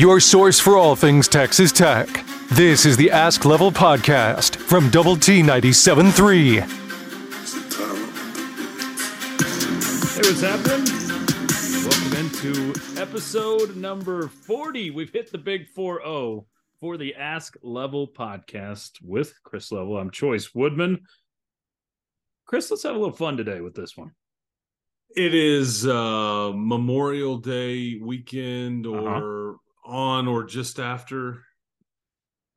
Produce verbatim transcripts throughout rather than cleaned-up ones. your source for all things Texas Tech. This is the Ask Level Podcast from Double T ninety-seven point three. Hey, what's happening? Welcome into episode number forty. We've hit the big four oh for the Ask Level Podcast with Chris Level. I'm Choice Woodman. Chris, let's have a little fun today with this one. It is uh, Memorial Day weekend or uh-huh. on or just after.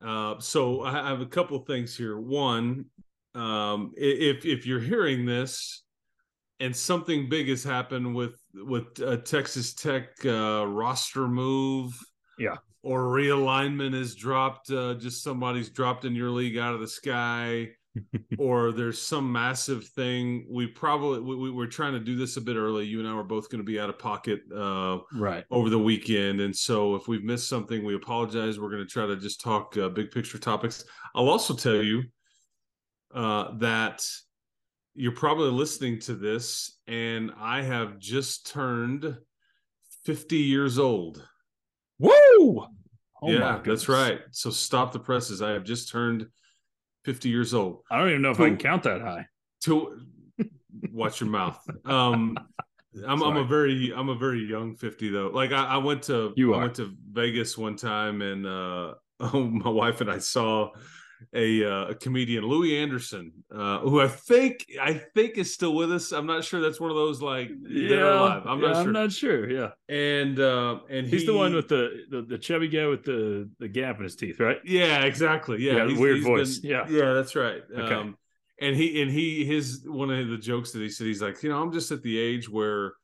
Uh, so I have a couple of things here. One, um, if if you're hearing this and something big has happened with with a Texas Tech uh, roster move, yeah, or realignment is dropped, uh, just somebody's dropped in your league out of the sky. Or there's some massive thing. We probably we, we were trying to do this a bit early. You and I were both going to be out of pocket uh, right over the weekend, and so if we've missed something, we apologize. We're going to try to just talk uh, big picture topics. I'll also tell you uh, that you're probably listening to this, and I have just turned fifty years old. Woo! Oh yeah, that's right. So stop the presses. I have just turned fifty years old. I don't even know if to, I can count that high. To watch your mouth. Um, I'm, I'm a very, I'm a very young fifty though. Like I, I went to, you I are. went to Vegas one time, and uh, oh, my wife and I saw a, uh, a comedian, Louis Anderson, uh, who I think, I think is still with us. I'm not sure. That's one of those like, yeah, alive. I'm yeah, not sure. I'm not sure. Yeah. And, uh, and he's he, the one with the, the, the chubby guy with the, the gap in his teeth, right? Yeah, exactly. Yeah. yeah weird he's voice. Been, yeah. Yeah, that's right. Okay. Um, and he, and he, his, one of the jokes that he said, he's like, you know, I'm just at the age where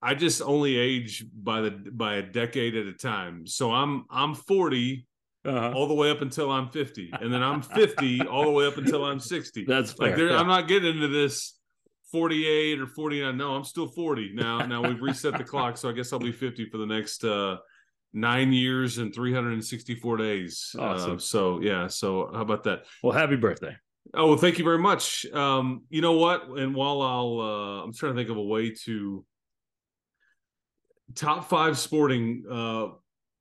I just only age by the, by a decade at a time. So I'm, I'm forty. Uh-huh. All the way up until I'm fifty, and then I'm fifty all the way up until I'm sixty. That's fair. Like yeah. I'm not getting into this forty-eight or forty-nine. No, I'm still forty now. Now we've reset the clock, so I guess I'll be fifty for the next uh, nine years and three hundred sixty-four days. Awesome. Uh, so yeah. So how about that? Well, happy birthday. Oh, well, thank you very much. Um, you know what? And while I'll, uh, I'm trying to think of a way to top five sporting. Uh,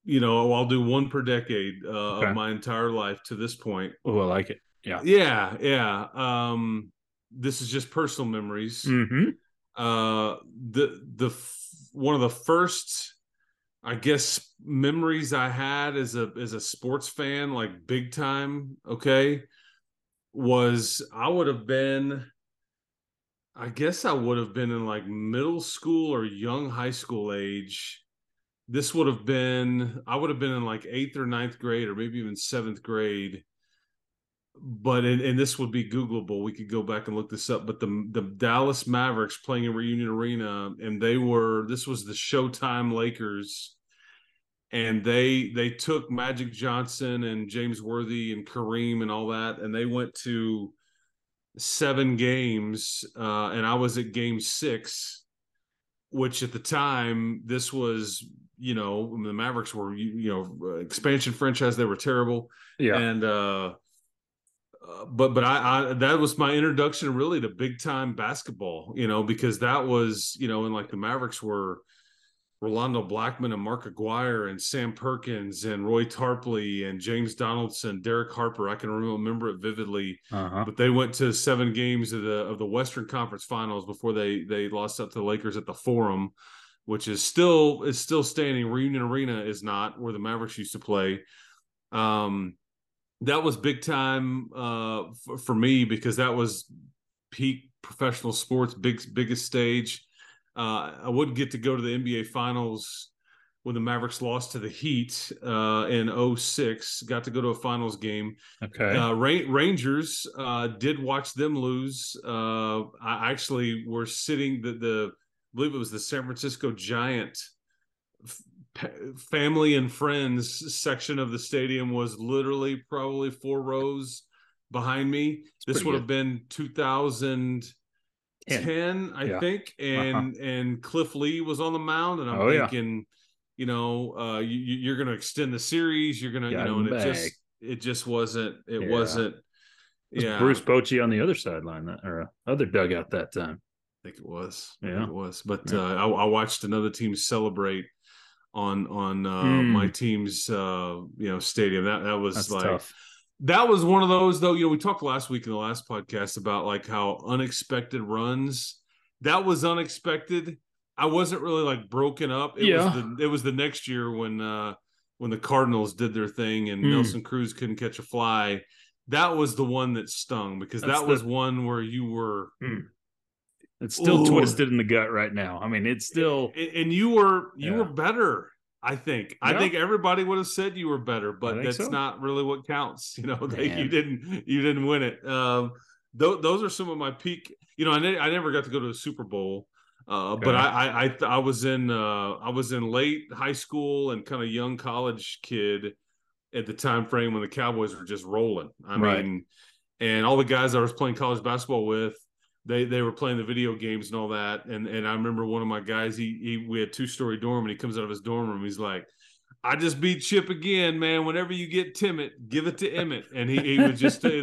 You know, I'll do one per decade uh, okay. of my entire life to this point. Oh, I like it. Yeah. Yeah. Yeah. Um, this is just personal memories. Mm-hmm. Uh, the the one of the first, I guess, memories I had as a as a sports fan, like big time, okay, was I would have been, I guess I would have been in like middle school or young high school age. This would have been, I would have been in like eighth or ninth grade, or maybe even seventh grade. But, in, and this would be Googleable. We could go back and look this up. But the the Dallas Mavericks playing in Reunion Arena, and they were, this was the Showtime Lakers. And they they took Magic Johnson and James Worthy and Kareem and all that, and they went to seven games. Uh, and I was at game six, which at the time, this was, you know, the Mavericks were, you, you know, expansion franchise. They were terrible. Yeah. And, uh, uh but, but I, I, that was my introduction really to big time basketball, you know, because that was, you know, and like the Mavericks were Rolando Blackman and Mark Aguirre and Sam Perkins and Roy Tarpley and James Donaldson, Derek Harper. I can remember it vividly, uh-huh. but they went to seven games of the of the Western Conference Finals before they they lost up to the Lakers at the Forum, which is still is still standing. Reunion Arena is not, where the Mavericks used to play. Um, that was big time uh, for, for me, because that was peak professional sports, big biggest stage. Uh, I would get to go to the N B A Finals when the Mavericks lost to the Heat uh, in oh six. Got to go to a finals game. Okay. Uh, Ra- Rangers uh, did watch them lose. Uh, I actually were sitting the, the I believe it was the San Francisco Giant f- family and friends section of the stadium was literally probably four rows behind me. That's this would good. have been two thousand. ten, I yeah. think, and uh-huh. and Cliff Lee was on the mound, and I'm oh, thinking, yeah. you know, uh, you, you're going to extend the series, you're going to, you know, and it just, it just wasn't, it yeah. wasn't. It was yeah, Bruce Bochy on the other sideline that, or other dugout that time. I think it was. Yeah, it was. But yeah. uh, I, I watched another team celebrate on on uh, mm. my team's uh, you know stadium. That that was That's like tough. That was one of those though. You know, we talked last week in the last podcast about like how unexpected runs. That was unexpected. I wasn't really like broken up. It yeah. was the, it was the next year when uh, when the Cardinals did their thing and mm. Nelson Cruz couldn't catch a fly. That was the one that stung because That's that was the, one where you were. Mm. It's still ooh. twisted in the gut right now. I mean, it's still and, and you were you yeah. were better. I think yeah. I think everybody would have said you were better, but that's so. not really what counts. You know, they, you didn't you didn't win it. Um, th- those are some of my peak. You know, I, ne- I never got to go to a Super Bowl. Uh, okay. But I, I, I was in, uh, I was in late high school and kind of young college kid at the time frame when the Cowboys were just rolling. I right. mean, and all the guys I was playing college basketball with, they, they were playing the video games and all that. And, and I remember one of my guys, he, he, we had two story dorm and he comes out of his dorm room. He's like, I just beat Chip again, man. Whenever you get timid, give it to Emmett. And he, he would just, they,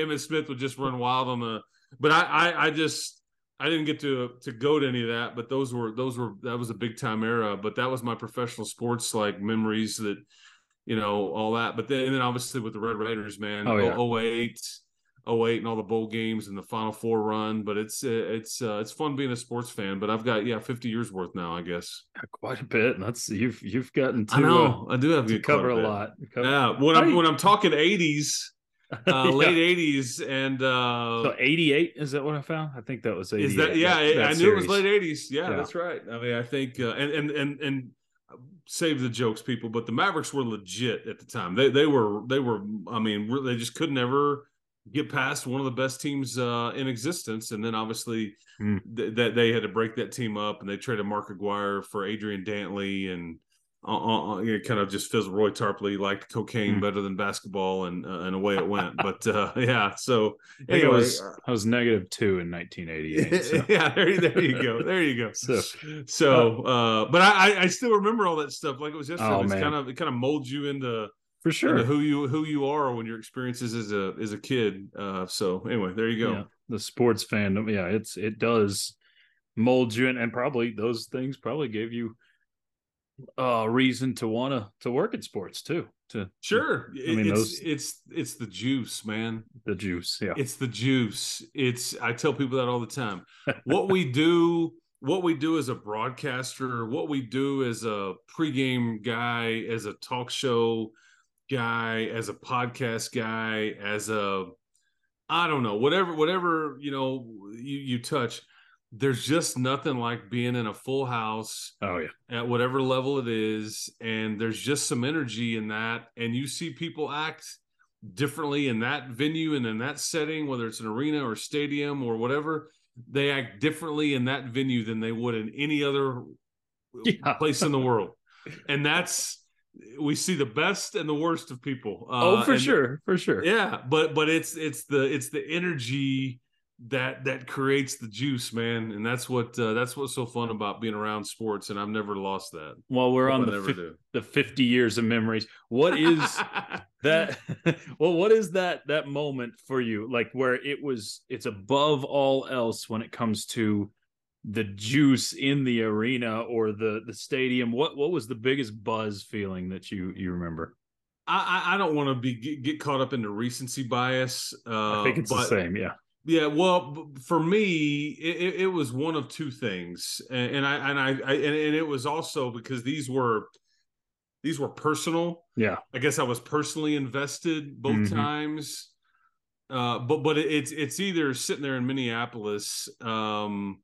Emmett Smith would just run wild on the, but I, I, I just, I didn't get to to go to any of that, but those were those were that was a big time era. But that was my professional sports like memories that, you know, all that. But then and then obviously with the Red Raiders, man, oh, yeah. oh eight, oh eight, and all the bowl games and the Final Four run. But it's it's uh, it's fun being a sports fan. But I've got yeah, fifty years worth now, I guess. Yeah, quite a bit. That's you've you've gotten. To, I know uh, I do have to cover a, a lot. Cover yeah, when I'm when I'm talking eighties. Uh, late yeah. eighties and uh, so eighty-eight is that what I found? I think that was eighty-eight. Is that, yeah, that, that I knew series. It was late eighties. Yeah, yeah, that's right. I mean, I think uh, and and and and save the jokes, people. But the Mavericks were legit at the time. They they were they were. I mean, they just could never get past one of the best teams uh, in existence. And then obviously mm. th- that they had to break that team up, and they traded Mark Aguirre for Adrian Dantley and. Uh, uh, you know, kind of just fizzled. Roy Tarpley liked cocaine mm. better than basketball, and uh, and away it went. But uh, yeah, so anyway, I, was, I was negative two in nineteen eighty-eight. So. yeah, there, there you go, there you go. So, so uh, but I, I still remember all that stuff like it was yesterday. Oh, it's man. kind of it kind of molds you into for sure into who you who you are when your experiences as a as a kid. Uh, so anyway, there you go. Yeah, the sports fandom, yeah, it's it does mold you, in, and probably those things probably gave you. Uh, reason to want to to work in sports too. To sure, to, I mean, it's those... it's it's the juice, man. The juice, yeah. It's the juice. It's I tell people that all the time. What we do, what we do as a broadcaster, what we do as a pregame guy, as a talk show guy, as a podcast guy, as a I don't know, whatever, whatever you know, you you touch. There's just nothing like being in a full house oh, yeah. at whatever level it is. And there's just some energy in that. And you see people act differently in that venue and in that setting, whether it's an arena or stadium or whatever, they act differently in that venue than they would in any other yeah. place in the world. And that's, we see the best and the worst of people. Uh, oh, for and, sure. For sure. Yeah. But, but it's, it's the, it's the energy that that creates the juice, man, and that's what uh, that's what's so fun about being around sports, and I've never lost that. Well, we're on the fi- the fifty years of memories. What is that? Well, what is that that moment for you? Like where it was, it's above all else when it comes to the juice in the arena or the the stadium. What what was the biggest buzz feeling that you you remember? I I don't want to be get, get caught up in the recency bias. Uh, I think it's but- the same, yeah. Yeah, well, for me, it, it was one of two things, and, and I and I, I and, and it was also because these were these were personal. Yeah, I guess I was personally invested both mm-hmm. times. Uh, but but it's it's either sitting there in Minneapolis, um,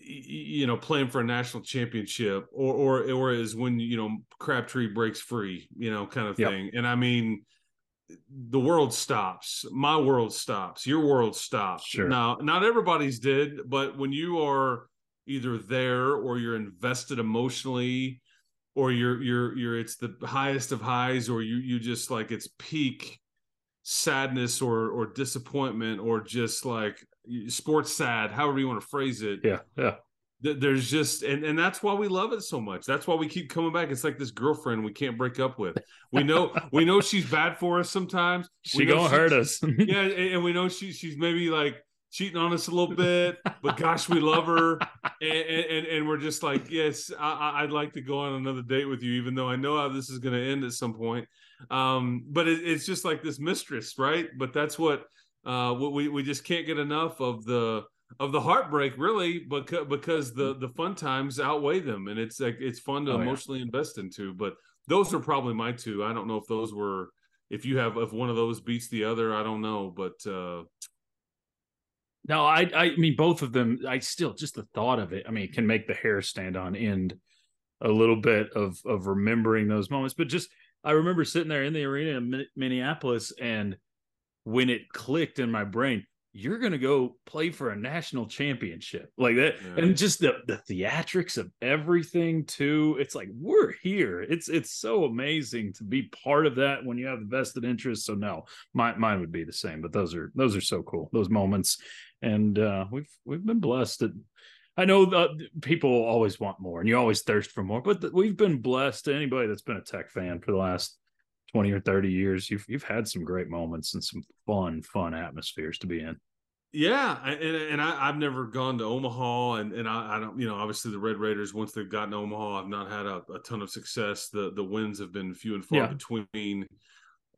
you know, playing for a national championship, or or or is when you know Crabtree breaks free, you know, kind of thing. Yep. And I mean. The world stops. My world stops. Your world stops. Sure. Now, not everybody's did, but when you are either there or you're invested emotionally, or you're you're you're it's the highest of highs, or you you just like it's peak sadness or or disappointment or just like sports sad, however you want to phrase it. Yeah, yeah. There's just and, and that's why we love it so much. That's why we keep coming back. It's like this girlfriend we can't break up with. We know we know she's bad for us sometimes. She gonna hurt us. yeah, and we know she she's maybe like cheating on us a little bit, but gosh, we love her. And, and, and we're just like, yes, I, I'd like to go on another date with you, even though I know how this is going to end at some point. Um, but it, it's just like this mistress, right? But that's what, uh, what we, we just can't get enough of the, of the heartbreak, really, because, because the, the fun times outweigh them. And it's like, it's fun to oh, emotionally yeah. invest into, but those are probably my two. I don't know if those were, if you have, if one of those beats the other, I don't know, but, uh, no, I I mean, both of them, I still, just the thought of it, I mean, it can make the hair stand on end a little bit of of remembering those moments. But just, I remember sitting there in the arena in Minneapolis, and when it clicked in my brain, you're going to go play for a national championship like that. Yeah. And just the, the theatrics of everything too. It's like, we're here. It's, it's so amazing to be part of that when you have the vested interest. So no, my, mine would be the same, but those are, those are so cool. Those moments. And uh, we've, we've been blessed. That I know that people always want more and you always thirst for more, but th- we've been blessed. To anybody that's been a Tech fan for the last twenty or thirty years, you've you've had some great moments and some fun, fun atmospheres to be in. Yeah, and and I, I've never gone to Omaha, and and I, I don't, you know, obviously the Red Raiders, once they've gotten to Omaha, I've not had a, a ton of success. The the wins have been few and far yeah. between.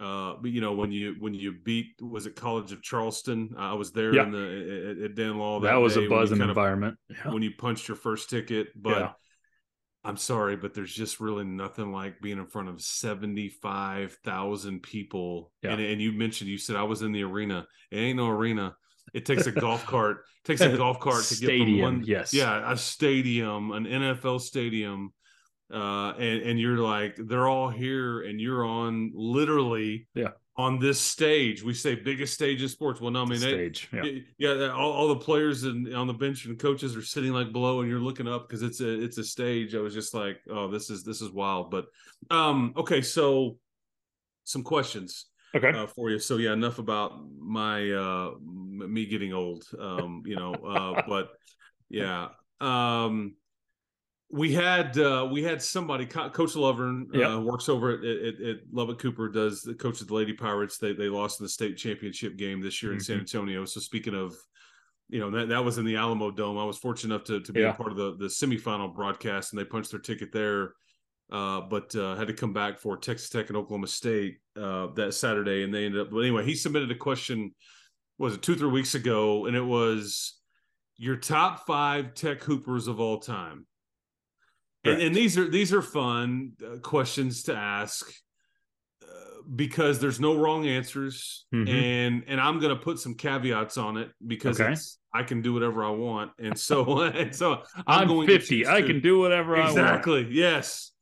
Uh, but you know, when you when you beat, was it College of Charleston? I was there yeah. in the at, at Dan Law. That, that was a buzzing environment of, yeah. when you punched your first ticket, but. Yeah. I'm sorry, but there's just really nothing like being in front of seventy-five thousand people. Yeah. And, and you mentioned, you said I was in the arena. It ain't no arena. It takes a golf cart. It takes a golf cart stadium, to get from one. Yes. Yeah, a stadium, an N F L stadium. Uh, and, and you're like, they're all here, and you're on literally yeah. on this stage. We say biggest stage in sports. Well, no, I mean, stage, they, yeah, yeah all, all the players and on the bench and coaches are sitting like below, and you're looking up because it's a it's a stage. I was just like, oh, this is this is wild. But um, okay, so some questions, okay, uh, for you. So yeah, enough about my uh, me getting old, um, you know. Uh, but yeah. Um, We had uh, we had somebody, Co- Coach Lovern, uh, yep. works over at, at, at Lubbock Cooper, does the coach of the Lady Pirates. They they lost in the state championship game this year mm-hmm. in San Antonio. So speaking of, you know, that, that was in the Alamo Dome. I was fortunate enough to, to be yeah. a part of the, the semifinal broadcast, and they punched their ticket there, uh, but uh, had to come back for Texas Tech and Oklahoma State uh, that Saturday, and they ended up – but anyway, he submitted a question, what was it, two, three weeks ago, and it was your top five Tech hoopers of all time. And, and these are these are fun uh, questions to ask uh, because there's no wrong answers, mm-hmm. and and I'm going to put some caveats on it because okay. it's, I can do whatever I want, and so and so I'm, I'm going fifty. To I can do whatever exactly, I want. Exactly. Yes,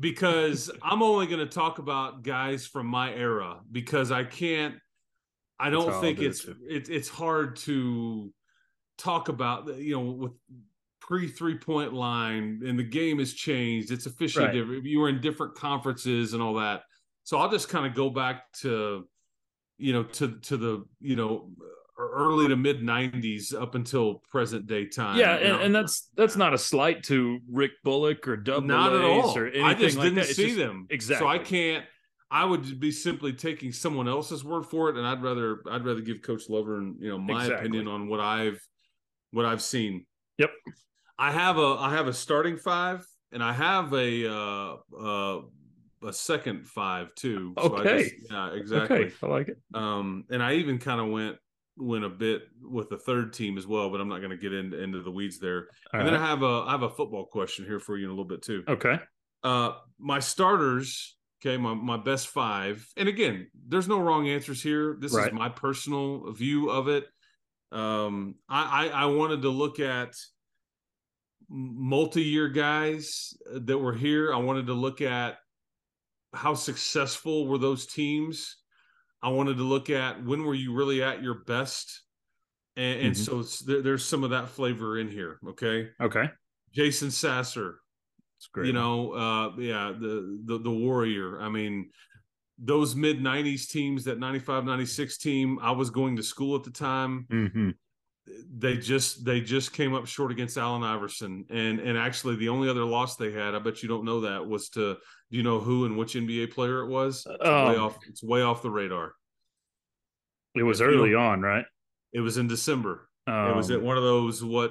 because I'm only going to talk about guys from my era because I can't. I don't That's think do it's it it's it's hard to talk about, you know, with pre three point line, and the game has changed. It's officially right. different. You were in different conferences and all that. So I'll just kind of go back to, you know, to, to the, you know, early to mid nineties up until present day time. Yeah. And, and that's, that's not a slight to Rick Bullock or Double not A's at all. Or anything. I just like didn't that. see just, them. Exactly. So I can't, I would be simply taking someone else's word for it. And I'd rather, I'd rather give Coach Lover and, you know, my exactly. opinion on what I've, what I've seen. Yep. I have a I have a starting five, and I have a uh, uh, a second five too. So okay. I just, yeah, exactly. Okay. I like it. Um, and I even kind of went went a bit with the third team as well, but I'm not going to get into into the weeds there. All and right. then I have a I have a football question here for you in a little bit too. Okay. Uh, my starters. Okay. My my best five, and again, there's no wrong answers here. This right. is my personal view of it. Um, I I, I wanted to look at multi-year guys that were here. I wanted to look at how successful were those teams. I wanted to look at when were you really at your best. And, mm-hmm. and so it's, there, there's some of that flavor in here. Okay. Okay. Jason Sasser. It's great. You know, uh, yeah, the, the, the Warrior. I mean, those mid nineties teams, that ninety-five, ninety-six team, I was going to school at the time. Mm-hmm. They just they just came up short against Allen Iverson, and and actually the only other loss they had, I bet you don't know that, was to, do you know who and which N B A player it was? It's um, way off. It's way off the radar. It was early you know, on, right? It was in December. Um, it was at one of those what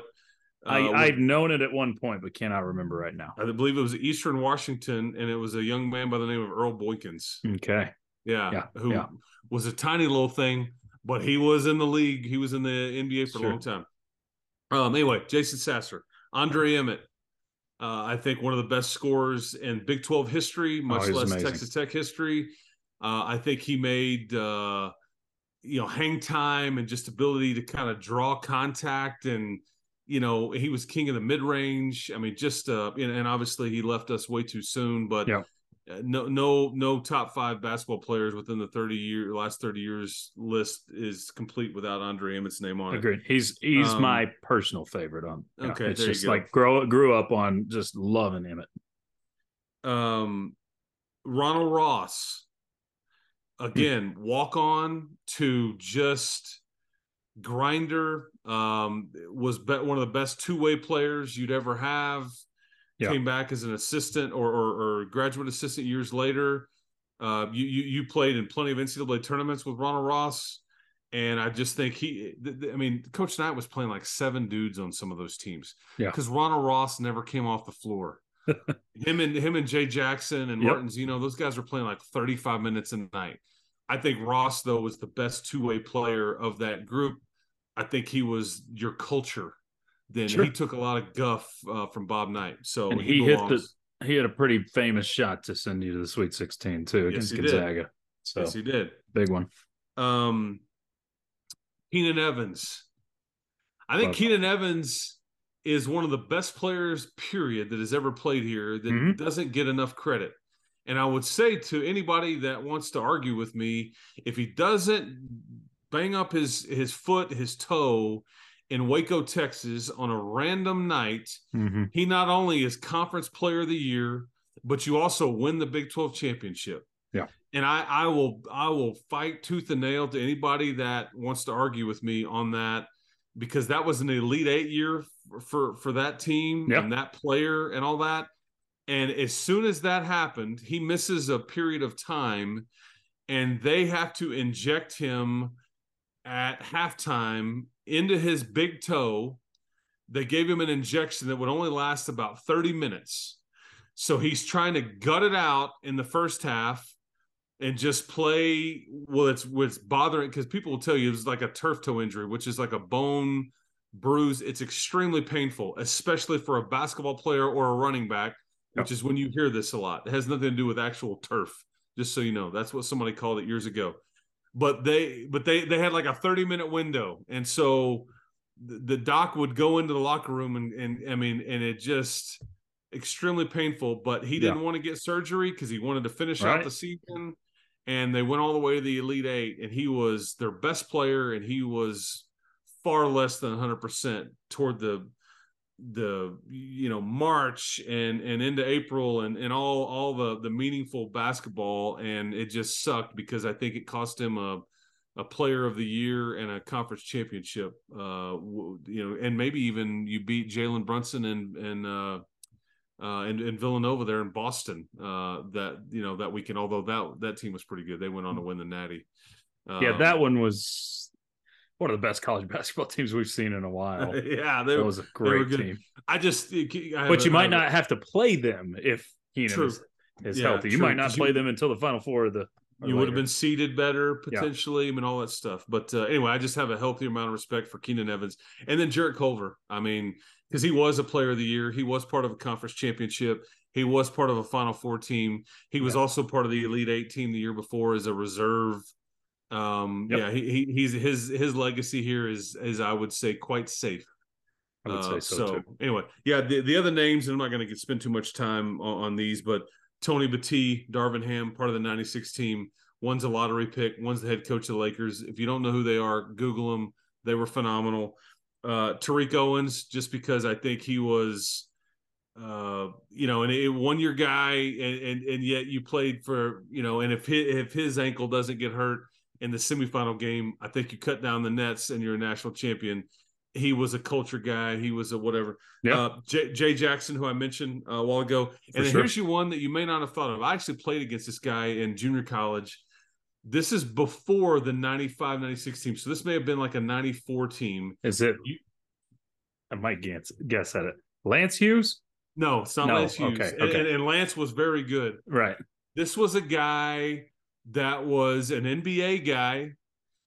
uh, I, I'd what, known it at one point, but cannot remember right now. I believe it was Eastern Washington, and it was a young man by the name of Earl Boykins. Okay, yeah, yeah who yeah. was a tiny little thing, but he was in the league. He was in the N B A for sure. a long time. Um, anyway, Jason Sasser, Andre Emmett. Uh, I think one of the best scorers in Big twelve history, much oh, less amazing. Texas Tech history. Uh, I think he made, uh, you know, hang time and just ability to kind of draw contact. And, you know, he was king of the mid-range. I mean, just uh, – and, and obviously he left us way too soon. But yeah. no no, no top five basketball players within the thirty year last thirty years list is complete without Andre Emmett's name on it. Agreed. He's he's um, my personal favorite. On you know, okay, it's there just you go. Like grow grew up on just loving Emmett. Um, Ronald Ross, again, walk on to just grinder. Um, was bet one of the best two way players you'd ever have. Yeah. Came back as an assistant or, or, or graduate assistant years later. Uh, you, you you played in plenty of N C double A tournaments with Ronald Ross, and I just think he. Th- th- I mean, Coach Knight was playing like seven dudes on some of those teams because yeah. Ronald Ross never came off the floor. him and him and Jay Jackson and yep. Martin Zeno, those guys were playing like thirty-five minutes a night. I think Ross though was the best two-way player of that group. I think he was your culture. Then sure. he took a lot of guff uh, from Bob Knight. So and he, he hit the he had a pretty famous shot to send you to the Sweet sixteen too against yes, Gonzaga. Did. So yes, he did. Big one. Um, Keenan Evans. I think Love Keenan that. Evans is one of the best players, period, that has ever played here that mm-hmm. doesn't get enough credit. And I would say to anybody that wants to argue with me, if he doesn't bang up his his foot, his toe. In Waco, Texas, on a random night, mm-hmm. he not only is Conference Player of the Year, but you also win the Big twelve championship. Yeah, and I, I will, I will fight tooth and nail to anybody that wants to argue with me on that, because that was an Elite Eight year for for, for that team yep. and that player and all that. And as soon as that happened, he misses a period of time, and they have to inject him at halftime. Into his big toe, they gave him an injection that would only last about thirty minutes. So he's trying to gut it out in the first half and just play. Well, it's what's bothering because people will tell you it was like a turf toe injury, which is like a bone bruise. It's extremely painful, especially for a basketball player or a running back, which yep. is when you hear this a lot. It has nothing to do with actual turf, just so you know. That's what somebody called it years ago. But they but they, they had like a thirty-minute window. And so the, the doc would go into the locker room and, and, I mean, and it just extremely painful. But he didn't yeah. want to get surgery because he wanted to finish right. out the season. And they went all the way to the Elite Eight. And he was their best player. And he was far less than one hundred percent toward the, the you know, March and, and into April and, and all all the, the meaningful basketball, and it just sucked because I think it cost him a, a player of the year and a conference championship, uh, you know, and maybe even you beat Jalen Brunson and and, uh, uh, and and Villanova there in Boston uh, that, you know, that weekend, although that, that team was pretty good. They went on to win the Natty. Um, yeah, that one was – one of the best college basketball teams we've seen in a while. yeah, they, that was a great team. I just, I but you a, might not have to play them if Keenan is, is yeah, healthy. True. You might not play you, them until the Final Four. Of the or you later. Would have been seeded better potentially. Yeah. I mean, all that stuff. But uh, anyway, I just have a healthy amount of respect for Keenan Evans and then Jarrett Culver. I mean, because he was a Player of the Year, he was part of a conference championship, he was part of a Final Four team, he was yeah. also part of the Elite Eight team the year before as a reserve. Um. Yep. Yeah. He, he he's his his legacy here is is I would say quite safe. I would uh, say so. So too. Anyway, yeah. The, the other names, and I'm not going to spend too much time on, on these, but Tony Battee, Darvin Ham, part of the ninety-six team. One's a lottery pick. One's the head coach of the Lakers. If you don't know who they are, Google them. They were phenomenal. Uh, Tariq Owens, just because I think he was, uh, you know, and a one-year guy, and, and and yet you played for, you know, and if his, if his ankle doesn't get hurt. In the semifinal game, I think you cut down the nets and you're a national champion. He was a culture guy. He was a whatever. Yeah. Uh, Jay, Jay Jackson, who I mentioned a while ago. For and then sure. here's you one that you may not have thought of. I actually played against this guy in junior college. This is before the ninety-five ninety-six team. So this may have been like a ninety-four team. Is it? You, I might guess, guess at it. Lance Hughes? No, it's not no, Lance Hughes. Okay, okay. And, and Lance was very good. Right. This was a guy that was an N B A guy.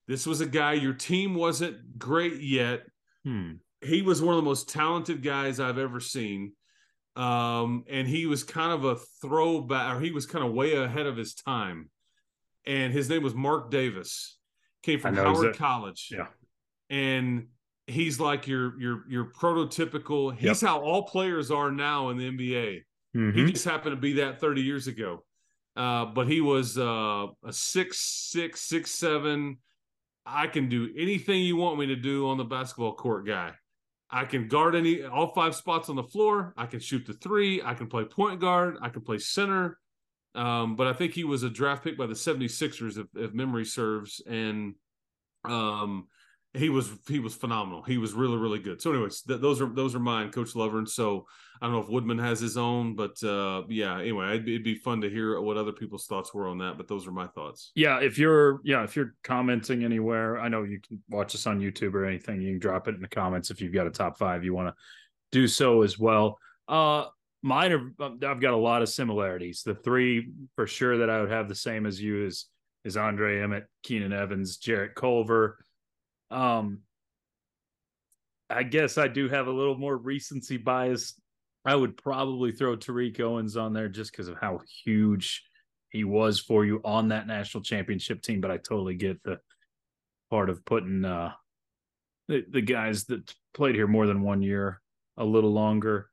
This was a guy, your team wasn't great yet. Hmm. He was one of the most talented guys I've ever seen. Um, and he was kind of a throwback, or he was kind of way ahead of his time. And his name was Mark Davis. Came from Howard College. Yeah. And he's like your your your prototypical. He's yep. how all players are now in the N B A. Mm-hmm. He just happened to be that thirty years ago. Uh, but he was uh, a six six, six seven. I can do anything you want me to do on the basketball court guy. I can guard any all five spots on the floor. I can shoot the three. I can play point guard. I can play center. Um, but I think he was a draft pick by the seventy-sixers, if, if memory serves. And um, he was he was phenomenal. He was really, really good. So anyways, th- those are those are mine, Coach Lover. And so I don't know if Woodman has his own, but uh, yeah, anyway, it'd, it'd be fun to hear what other people's thoughts were on that. But those are my thoughts. Yeah, if you're yeah, if you're commenting anywhere, I know you can watch us on YouTube or anything. You can drop it in the comments if you've got a top five you want to do so as well. Uh, mine are I've got a lot of similarities. The three for sure that I would have the same as you is is Andre Emmett, Keenan Evans, Jarrett Culver. Um, I guess I do have a little more recency bias. I would probably throw Tariq Owens on there just because of how huge he was for you on that national championship team. But I totally get the part of putting uh, the, the guys that played here more than one year a little longer.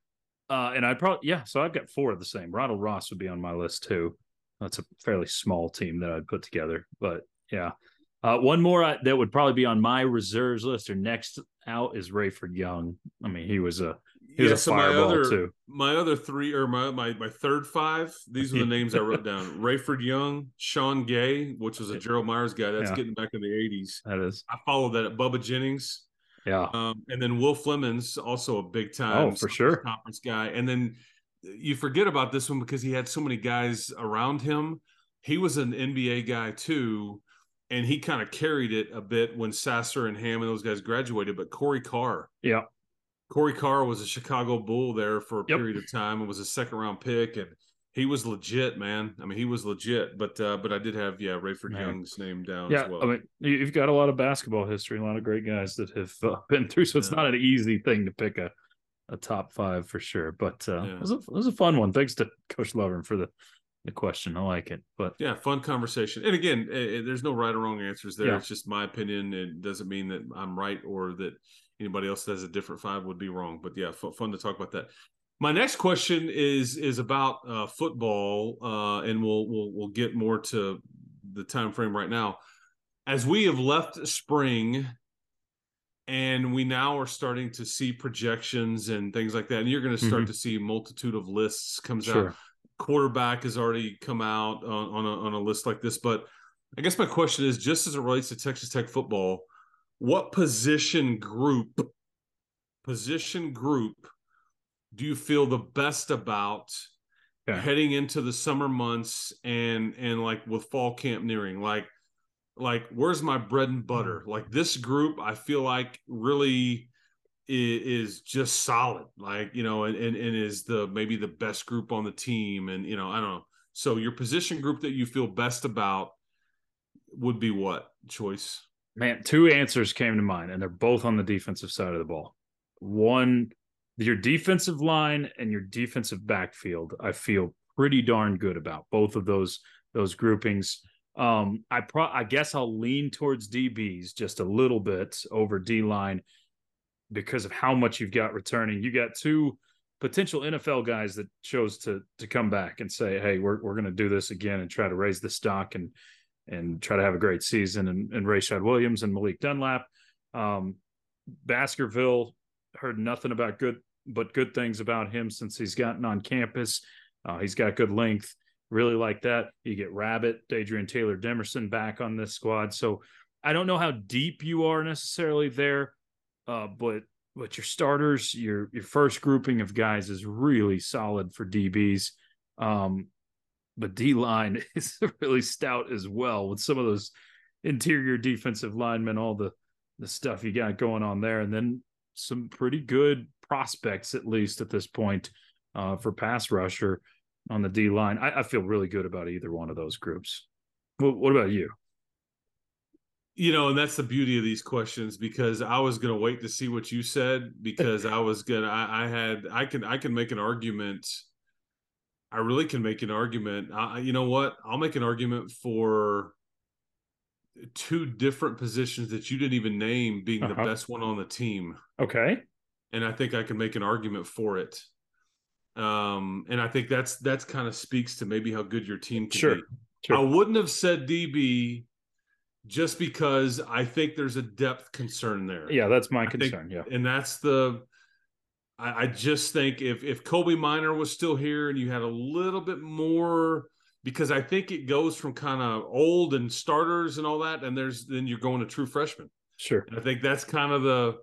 Uh, and I'd probably, yeah, so I've got four of the same. Ronald Ross would be on my list too. That's a fairly small team that I'd put together. But yeah. Uh, one more I, that would probably be on my reserves list or next out is Rayford Young. I mean, he was a he was yeah, a so fireball my other, too. My other three or my, my my third five. These are the names I wrote down: Rayford Young, Sean Gay, which was a Gerald Myers guy. That's yeah. getting back in the eighties. That is. I followed that at Bubba Jennings. Yeah, um, and then Will Flemons, also a big time oh for sure conference guy. And then you forget about this one because he had so many guys around him. He was an N B A guy too. And he kind of carried it a bit when Sasser and Ham and those guys graduated. But Corey Carr. Yeah. Corey Carr was a Chicago Bull there for a yep. period of time. It was a second-round pick, and he was legit, man. I mean, he was legit. But uh, but I did have, yeah, Rayford man. Young's name down yeah, as well. I mean, you've got a lot of basketball history, a lot of great guys that have uh, been through, so it's yeah. not an easy thing to pick a, a top five for sure. But uh, yeah. it, was a, it was a fun one. Thanks to Coach Lovren for the – the question. I like it, but yeah, fun conversation. And again, there's no right or wrong answers there. Yeah. It's just my opinion. It doesn't mean that I'm right or that anybody else that has a different five would be wrong. But yeah, f- fun to talk about that. My next question is is about uh, football, uh, and we'll we'll we'll get more to the time frame right now. As we have left spring, and we now are starting to see projections and things like that, and you're going to start mm-hmm. to see a multitude of lists comes sure. out. Quarterback has already come out on, on, a, on a list like this. But I guess my question is, just as it relates to Texas Tech football, what position group, position group do you feel the best about yeah. heading into the summer months and, and like with fall camp nearing? Like, like where's my bread and butter? Like this group, I feel like really – is just solid, like, you know, and, and and is the maybe the best group on the team, and you know, I don't know. So your position group that you feel best about would be what, Choice? Man, two answers came to mind, and they're both on the defensive side of the ball. One, your defensive line and your defensive backfield, I feel pretty darn good about both of those those groupings. Um, I pro I guess I'll lean towards D Bs just a little bit over D line. Because of how much you've got returning. You got two potential N F L guys that chose to to come back and say, hey, we're we're going to do this again and try to raise the stock and and try to have a great season. And, and Rashad Williams and Malik Dunlap. Um, Baskerville, heard nothing about good, but good things about him since he's gotten on campus. Uh, he's got good length. Really like that. You get Rabbit, Adrian Taylor-Demerson back on this squad. So I don't know how deep you are necessarily there. Uh, but but your starters, your your first grouping of guys is really solid for D Bs. Um, but D-line is really stout as well with some of those interior defensive linemen, all the, the stuff you got going on there. And then some pretty good prospects, at least at this point, uh, for pass rusher on the D-line. I, I feel really good about either one of those groups. What, what about you? You know, and that's the beauty of these questions, because I was going to wait to see what you said, because I was going to, I had, I can, I can make an argument. I really can make an argument. I, you know what? I'll make an argument for two different positions that you didn't even name being uh-huh. the best one on the team. Okay. And I think I can make an argument for it. Um, and I think that's, that's kind of speaks to maybe how good your team can sure. be. Sure. I wouldn't have said D B, just because I think there's a depth concern there. Yeah, that's my concern. Think, yeah. And that's the I, I just think if if Kobe Minor was still here and you had a little bit more, because I think it goes from kind of old and starters and all that, and there's then you're going to true freshmen. Sure. And I think that's kind of the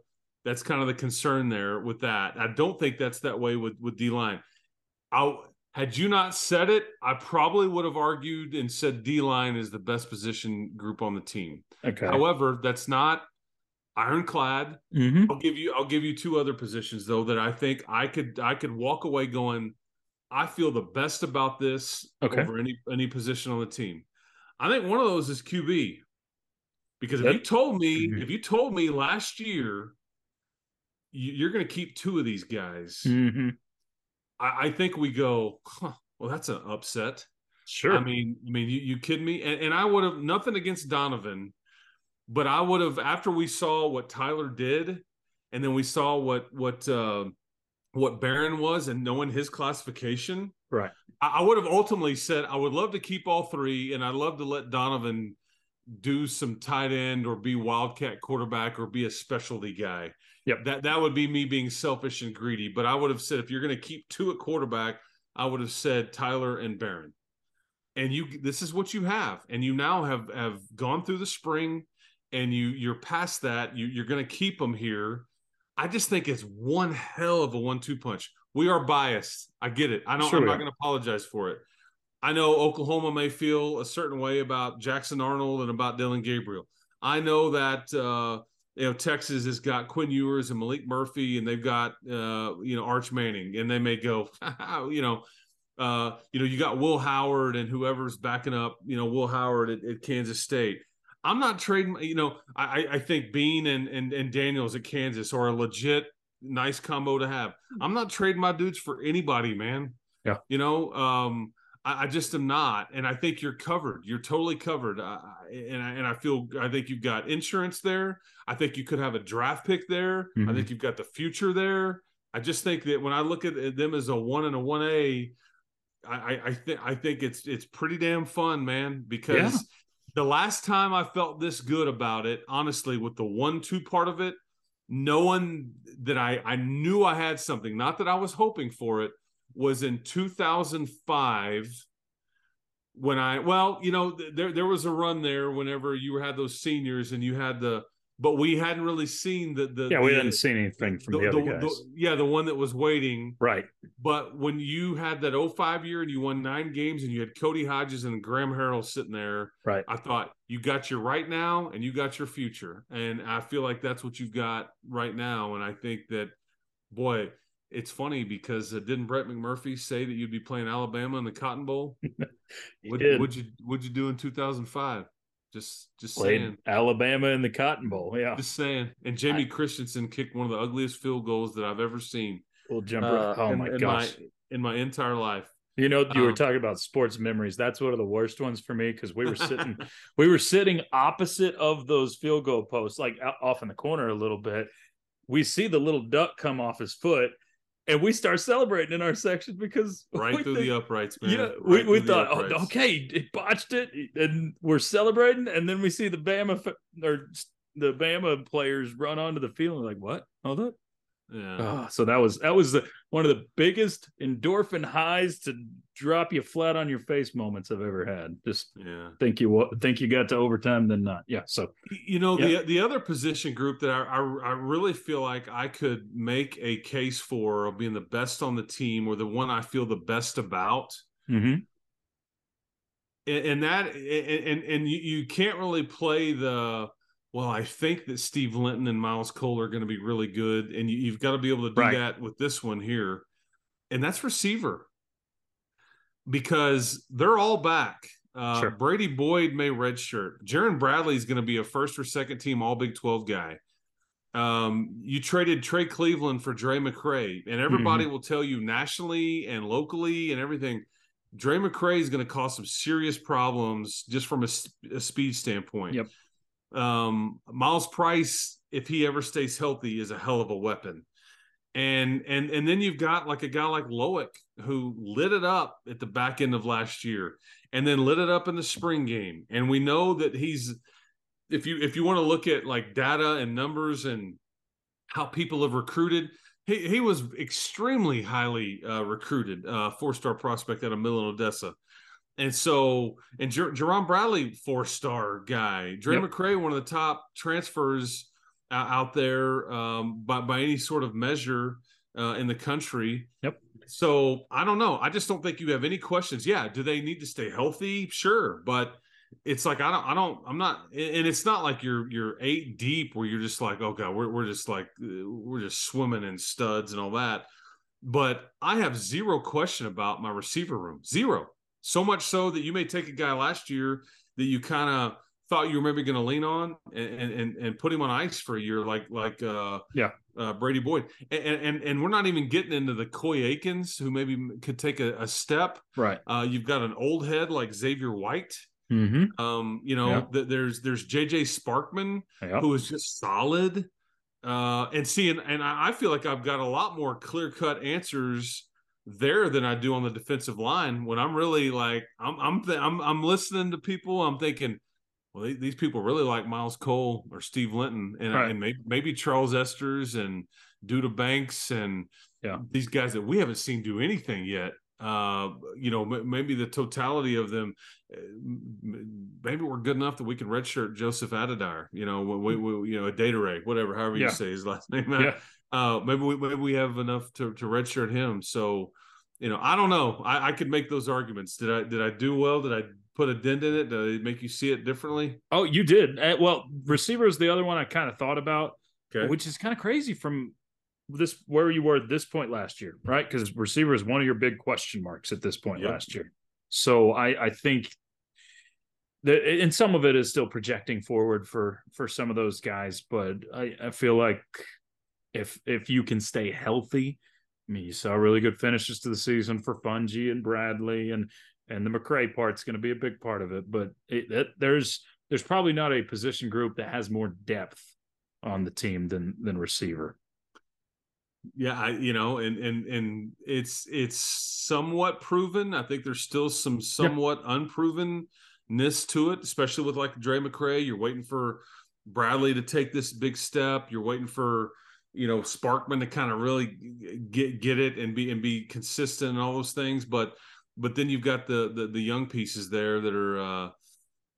that's kind of the concern there with that. I don't think that's that way with, with D-line. I Had you not said it, I probably would have argued and said D-line is the best position group on the team. Okay. However, that's not ironclad. Mm-hmm. I'll give you I'll give you two other positions though that I think I could I could walk away going, I feel the best about this okay. over any any position on the team. I think one of those is Q B. Because if yep. you told me, mm-hmm. if you told me last year you, you're going to keep two of these guys. Mm-hmm. I think we go, huh, well, that's an upset. Sure. I mean, I mean, you, you kidding me? And, and I would have nothing against Donovan, but I would have after we saw what Tyler did, and then we saw what what uh, what Barron was, and knowing his classification, right? I, I would have ultimately said I would love to keep all three, and I'd love to let Donovan do some tight end or be wildcat quarterback or be a specialty guy. Yep. That that would be me being selfish and greedy. But I would have said if you're going to keep two at quarterback, I would have said Tyler and Barron. And you this is what you have. And you now have have gone through the spring and you you're past that. You you're going to keep them here. I just think it's one hell of a one two punch. We are biased. I get it. I don't sure I'm not going to apologize for it. I know Oklahoma may feel a certain way about Jackson Arnold and about Dillon Gabriel. I know that uh, you know Texas has got Quinn Ewers and Malik Murphy, and they've got uh, you know Arch Manning, and they may go, you know, uh, you know, you got Will Howard and whoever's backing up, you know, Will Howard at, at Kansas State. I'm not trading, you know, I, I think Bean and, and and Daniels at Kansas are a legit nice combo to have. I'm not trading my dudes for anybody, man. Yeah, you know. Um, I just am not, and I think you're covered. You're totally covered, uh, and I, and I feel I think you've got insurance there. I think you could have a draft pick there. Mm-hmm. I think you've got the future there. I just think that when I look at them as a one and a one A, I, I think I think it's it's pretty damn fun, man. Because yeah. the last time I felt this good about it, honestly, with the one two part of it, knowing that I I knew I had something, not that I was hoping for it. Was in two thousand five when I, well, you know, there there was a run there whenever you had those seniors and you had the, but we hadn't really seen the, the yeah, we the, hadn't seen anything from the, the other the, guys. The, yeah, the one that was waiting. Right. But when you had that oh five year and you won nine games and you had Cody Hodges and Graham Harrell sitting there, right. I thought you got your right now and you got your future. And I feel like that's what you've got right now. And I think that, boy, it's funny because uh, didn't Brett McMurphy say that you'd be playing Alabama in the Cotton Bowl? What did what'd you what'd you do in two thousand five? Just just Played saying Alabama in the Cotton Bowl. Yeah, just saying. And Jamie I, Christensen kicked one of the ugliest field goals that I've ever seen. Little jumper. Uh, oh in, my in gosh! My, in my entire life. You know, you um, were talking about sports memories. That's one of the worst ones for me because we were sitting we were sitting opposite of those field goal posts, like off in the corner a little bit. We see the little duck come off his foot. And we start celebrating in our section because right through think, the uprights, man. Yeah, we, right we thought, oh, okay, it botched it, and we're celebrating. And then we see the Bama or the Bama players run onto the field. And we're like, what? Hold up. Yeah. Oh, so that was that was the, one of the biggest endorphin highs to drop you flat on your face moments I've ever had. Just yeah. think you think you got to overtime, then not. Yeah. So you know yeah. the the other position group that I, I I really feel like I could make a case for of being the best on the team, or the one I feel the best about, mm-hmm. and that and and you, you can't really play the, well, I think that Steve Linton and Miles Cole are going to be really good, and you, you've got to be able to do right. that with this one here, and that's receiver, because they're all back. Uh, sure. Brady Boyd may redshirt. Jaron Bradley is going to be a first or second team All Big twelve guy. Um, you traded Trey Cleveland for Dre McCray, and everybody mm-hmm. will tell you nationally and locally and everything, Dre McCray is going to cause some serious problems just from a, a speed standpoint. Yep. Um, Miles Price, if he ever stays healthy, is a hell of a weapon. And and and then you've got like a guy like Loic, who lit it up at the back end of last year, and then lit it up in the spring game. And we know that he's, if you if you want to look at like data and numbers and how people have recruited, he he was extremely highly uh, recruited, uh, four-star prospect out of Midland, Odessa. And so, and Jer- Jerron Bradley, four-star guy. Dre yep. McCray, one of the top transfers uh, out there um, by, by any sort of measure uh, in the country. Yep. So, I don't know. I just don't think you have any questions. Yeah, do they need to stay healthy? Sure. But it's like, I don't, I don't, I'm not, and it's not like you're, you're eight deep where you're just like, oh God, we're, we're just like, we're just swimming in studs and all that. But I have zero question about my receiver room. Zero. So much so that you may take a guy last year that you kind of thought you were maybe going to lean on and, and and put him on ice for a year, like like uh, yeah uh, Brady Boyd, and, and and we're not even getting into the Coy Akins, who maybe could take a, a step. Right. Uh, you've got an old head like Xavier White. Mm-hmm. Um, you know, yeah. th- there's there's J J Sparkman, yeah. who is just solid. Uh, and see, and, and I feel like I've got a lot more clear-cut answers there than I do on the defensive line, when I'm really like, I'm I'm th- I'm, I'm listening to people. I'm thinking, well, they, these people really like Miles Cole or Steve Linton, and, right. and maybe, maybe Charles Esters and Duda Banks and yeah. these guys that we haven't seen do anything yet. Uh, you know, m- maybe the totality of them, maybe we're good enough that we can redshirt Joseph Adedire, you know, we, we you know, a Dataray, whatever, however yeah. you say his last name. Yeah. Uh, maybe we maybe we have enough to, to redshirt him. So, you know, I don't know. I, I could make those arguments. Did I did I do well? Did I put a dent in it? Did I make you see it differently? Oh, you did. Uh, well, receiver is the other one I kind of thought about, okay. which is kind of crazy from this where you were at this point last year, right? Because receiver is one of your big question marks at this point yep. last year. So I I think that, and some of it is still projecting forward for for some of those guys, but I, I feel like. If if you can stay healthy, I mean, you saw really good finishes to the season for Fungi and Bradley, and and the McCray part's going to be a big part of it. But it, it, there's there's probably not a position group that has more depth on the team than than receiver. Yeah, I, you know, and and and it's it's somewhat proven. I think there's still some somewhat yeah. unprovenness to it, especially with like Dre McCray. You're waiting for Bradley to take this big step. You're waiting for you know, Sparkman to kind of really get get it and be and be consistent and all those things, but but then you've got the the, the young pieces there that are uh,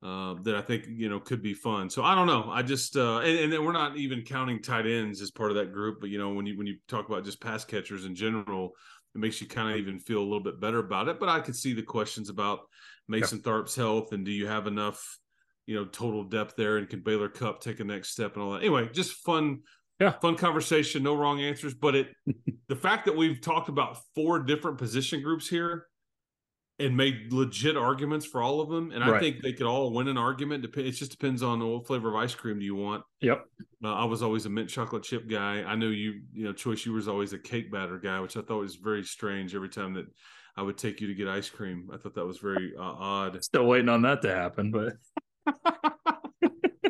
uh, that I think you know could be fun. So I don't know. I just uh, and, and then we're not even counting tight ends as part of that group, but you know when you when you talk about just pass catchers in general, it makes you kind of even feel a little bit better about it. But I could see the questions about Mason yeah. Tharp's health and do you have enough you know total depth there, and can Baylor Cup take a next step and all that. Anyway, just fun. Yeah. Fun conversation, no wrong answers. But it the fact that we've talked about four different position groups here and made legit arguments for all of them, and right. I think they could all win an argument. It just depends on what flavor of ice cream do you want. Yep. Uh, I was always a mint chocolate chip guy. I know you, you know, Choice, you was always a cake batter guy, which I thought was very strange every time that I would take you to get ice cream. I thought that was very uh, odd. Still waiting on that to happen, but...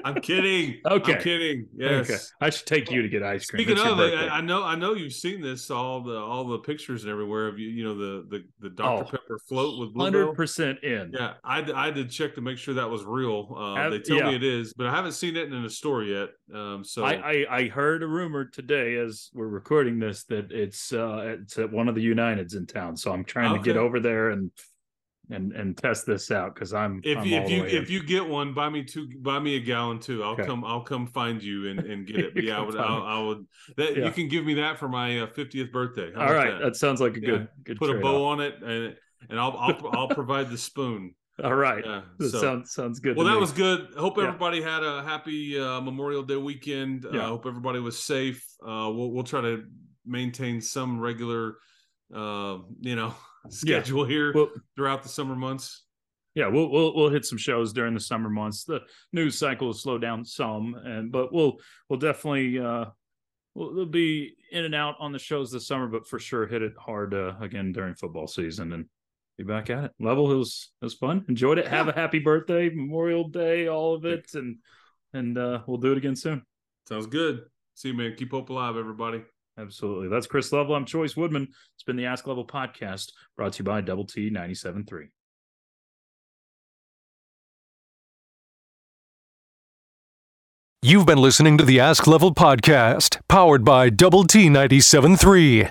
I'm kidding. Okay. I'm kidding. Yes. Okay. I should take you to get ice cream. Speaking of, I, I know I know you've seen this, all the all the pictures and everywhere of you, you know, the the, the Doctor Oh, Pepper float with bluebell. one hundred percent in. Yeah. I, I did check to make sure that was real. Uh, Have, they tell yeah. me it is, but I haven't seen it in a store yet. Um, so I, I, I heard a rumor today as we're recording this that it's, uh, it's at one of the Uniteds in town. So I'm trying okay. to get over there and... and and test this out because I'm if I'm you if you if you get one, buy me two buy me a gallon too. I'll okay. come I'll come find you and, and get it. yeah, I would I'll, I would that yeah. you can give me that for my uh, fiftieth birthday. How all right, that? that sounds like a good yeah. good. Put trade-off. A bow on it and and I'll I'll I'll provide the spoon. All right. Yeah, so. Sounds sounds good. Well, that me. was good. Hope everybody yeah. had a happy uh, Memorial Day weekend. I yeah. uh, hope everybody was safe. Uh, we'll we'll try to maintain some regular, uh, you know, schedule yeah. here we'll, throughout the summer months. Yeah, we'll we'll we'll hit some shows during the summer months. The news cycle will slow down some, and but we'll we'll definitely uh, we'll, we'll be in and out on the shows this summer. But for sure, hit it hard uh, again during football season and. Be back at it. Level, it was it was fun. Enjoyed it. Have yeah. a happy birthday, Memorial Day, all of it, and and uh, we'll do it again soon. Sounds good. See you, man. Keep hope alive, everybody. Absolutely. That's Chris Level. I'm Choice Woodman. It's been the Ask Level podcast, brought to you by Double T ninety-seven point three. You've been listening to the Ask Level podcast, powered by Double T ninety-seven point three.